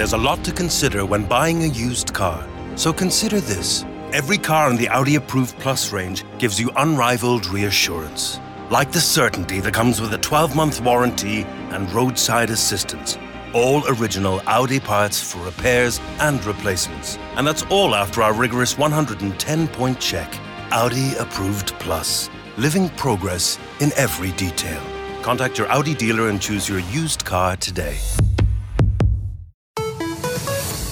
There's a lot to consider when buying a used car. So consider this. Every car in the Audi Approved Plus range gives you unrivaled reassurance. Like the certainty that comes with a 12-month warranty and roadside assistance. All original Audi parts for repairs and replacements. And that's all after our rigorous 110-point check. Audi Approved Plus. Living progress in every detail. Contact your Audi dealer and choose your used car today.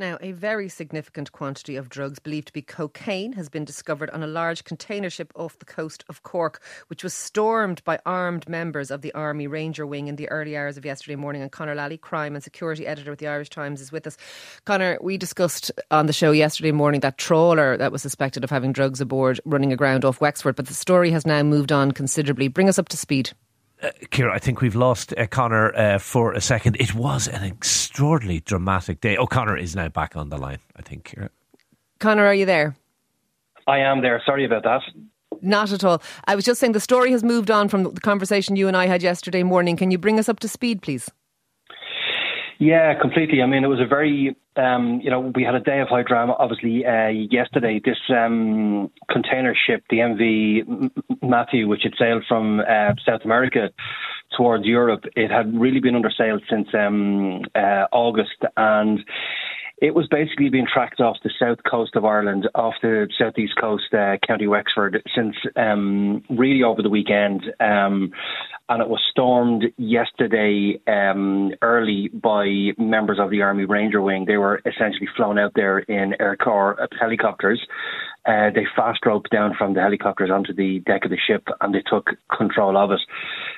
Now, a very significant quantity of drugs believed to be cocaine has been discovered on a large container ship off the coast of Cork, which was stormed by armed members of the Army Ranger Wing in the early hours of yesterday morning. And Conor Lally, crime and security editor with the Irish Times, is with us. Conor, we discussed on the show yesterday morning that trawler that was suspected of having drugs aboard running aground off Wexford, but the story has now moved on considerably. Bring us up to speed. Kira, I think we've lost Conor for a second. It was an extraordinarily dramatic day. Oh, Conor is now back on the line, I think, Kira. Conor, are you there? I am there. Sorry about that. Not at all. I was just saying the story has moved on from the conversation you and I had yesterday morning. Can you bring us up to speed, please? Yeah, completely. I mean, it was a very, we had a day of high drama, obviously, yesterday. This container ship, the MV Matthew, which had sailed from South America towards Europe, it had really been under sail since August. And it was basically being tracked off the south coast of Ireland, off the southeast coast, County Wexford, since really over the weekend. And it was stormed yesterday early by members of the Army Ranger Wing. They were essentially flown out there in Air Corps helicopters. They fast roped down from the helicopters onto the deck of the ship and they took control of it.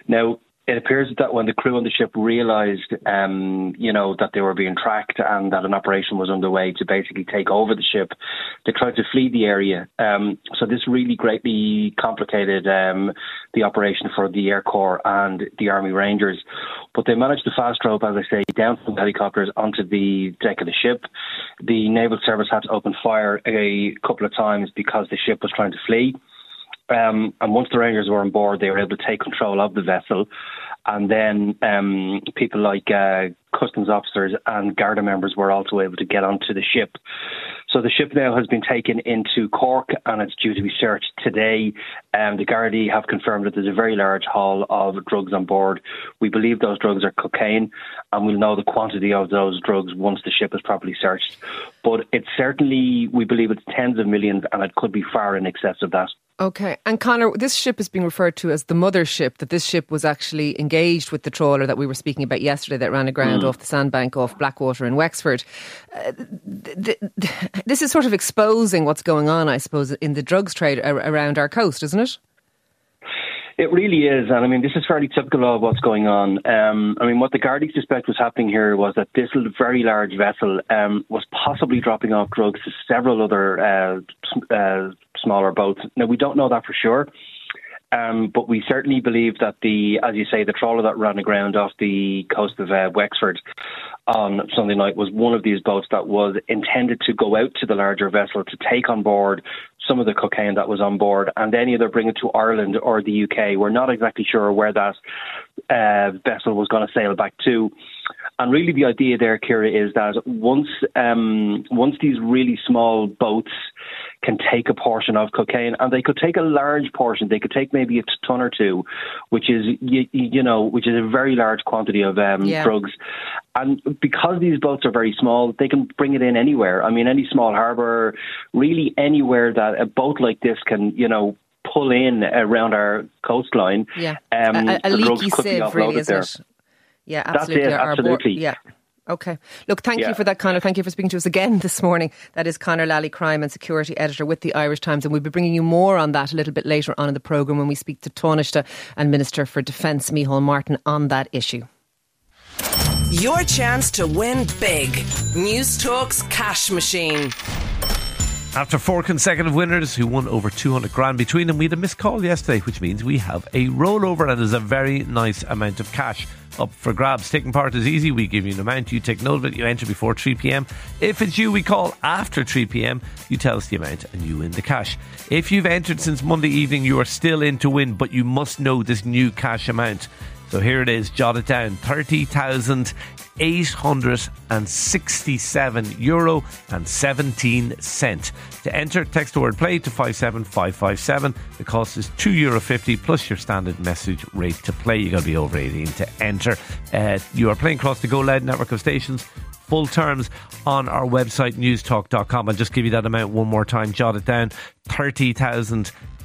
Now, it appears that when the crew on the ship realised, that they were being tracked and that an operation was underway to basically take over the ship, they tried to flee the area. So this really greatly complicated the operation for the Air Corps and the Army Rangers. But they managed to fast rope, as I say, down from the helicopters onto the deck of the ship. The Naval Service had to open fire a couple of times because the ship was trying to flee. And once the Rangers were on board, they were able to take control of the vessel. And then people like customs officers and Garda members were also able to get onto the ship. So the ship now has been taken into Cork and it's due to be searched today. The Gardaí have confirmed that there's a very large haul of drugs on board. We believe those drugs are cocaine and we'll know the quantity of those drugs once the ship is properly searched. But it's certainly, we believe it's tens of millions and it could be far in excess of that. OK. And Conor, this ship is being referred to as the mothership, that this ship was actually engaged with the trawler that we were speaking about yesterday that ran aground off the sandbank off Blackwater in Wexford. This is sort of exposing what's going on, I suppose, in the drugs trade around our coast, isn't it? It really is. And I mean, this is fairly typical of what's going on. What the Gardaí suspect was happening here was that this very large vessel was possibly dropping off drugs to several other smaller boats. Now, we don't know that for sure. But we certainly believe that the trawler that ran aground off the coast of Wexford on Sunday night was one of these boats that was intended to go out to the larger vessel to take on board some of the cocaine that was on board and then either bring it to Ireland or the UK. We're not exactly sure where that vessel was going to sail back to. And really the idea there, Kira, is that once these really small boats can take a portion of cocaine, and they could take a large portion, they could take maybe a ton or two, which is a very large quantity of drugs. And because these boats are very small, they can bring it in anywhere. I mean, any small harbour, really anywhere that a boat like this can, pull in around our coastline. Yeah, a leaky sieve, really, isn't it? Yeah, absolutely. That's it, absolutely. Yeah. OK. Look, thank you for that, Conor. Thank you for speaking to us again this morning. That is Conor Lally, crime and security editor with the Irish Times. And we'll be bringing you more on that a little bit later on in the programme when we speak to Tánaiste and Minister for Defence, Micheál Martin, on that issue. Your chance to win big. News Talk's Cash Machine. After four consecutive winners who won over 200 grand between them, we had a missed call yesterday, which means we have a rollover, and there's a very nice amount of cash up for grabs. Taking part is easy. We give you an amount, you take note of it, you enter before 3pm. If it's you, we call after 3pm, you tell us the amount and you win the cash. If you've entered since Monday evening, you are still in to win, but you must know this new cash amount. So here it is, jot it down, €30,867.17. To enter, text the word play to 57557. The cost is €2.50 plus your standard message rate to play. You've got to be over 18 to enter. You are playing across the GoLoud network of stations. Full terms on our website, newstalk.com. I'll just give you that amount one more time. Jot it down,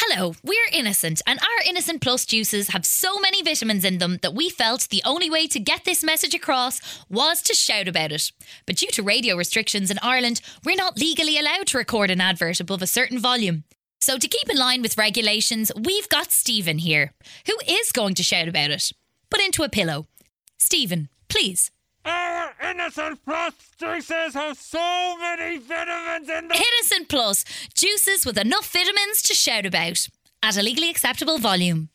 Hello, we're Innocent, and our Innocent Plus juices have so many vitamins in them that we felt the only way to get this message across was to shout about it. But due to radio restrictions in Ireland, we're not legally allowed to record an advert above a certain volume. So to keep in line with regulations, we've got Stephen here, who is going to shout about it, but into a pillow. Stephen, please. Our Innocent Plus juices have so many vitamins in them. Innocent Plus, juices with enough vitamins to shout about, at a legally acceptable volume.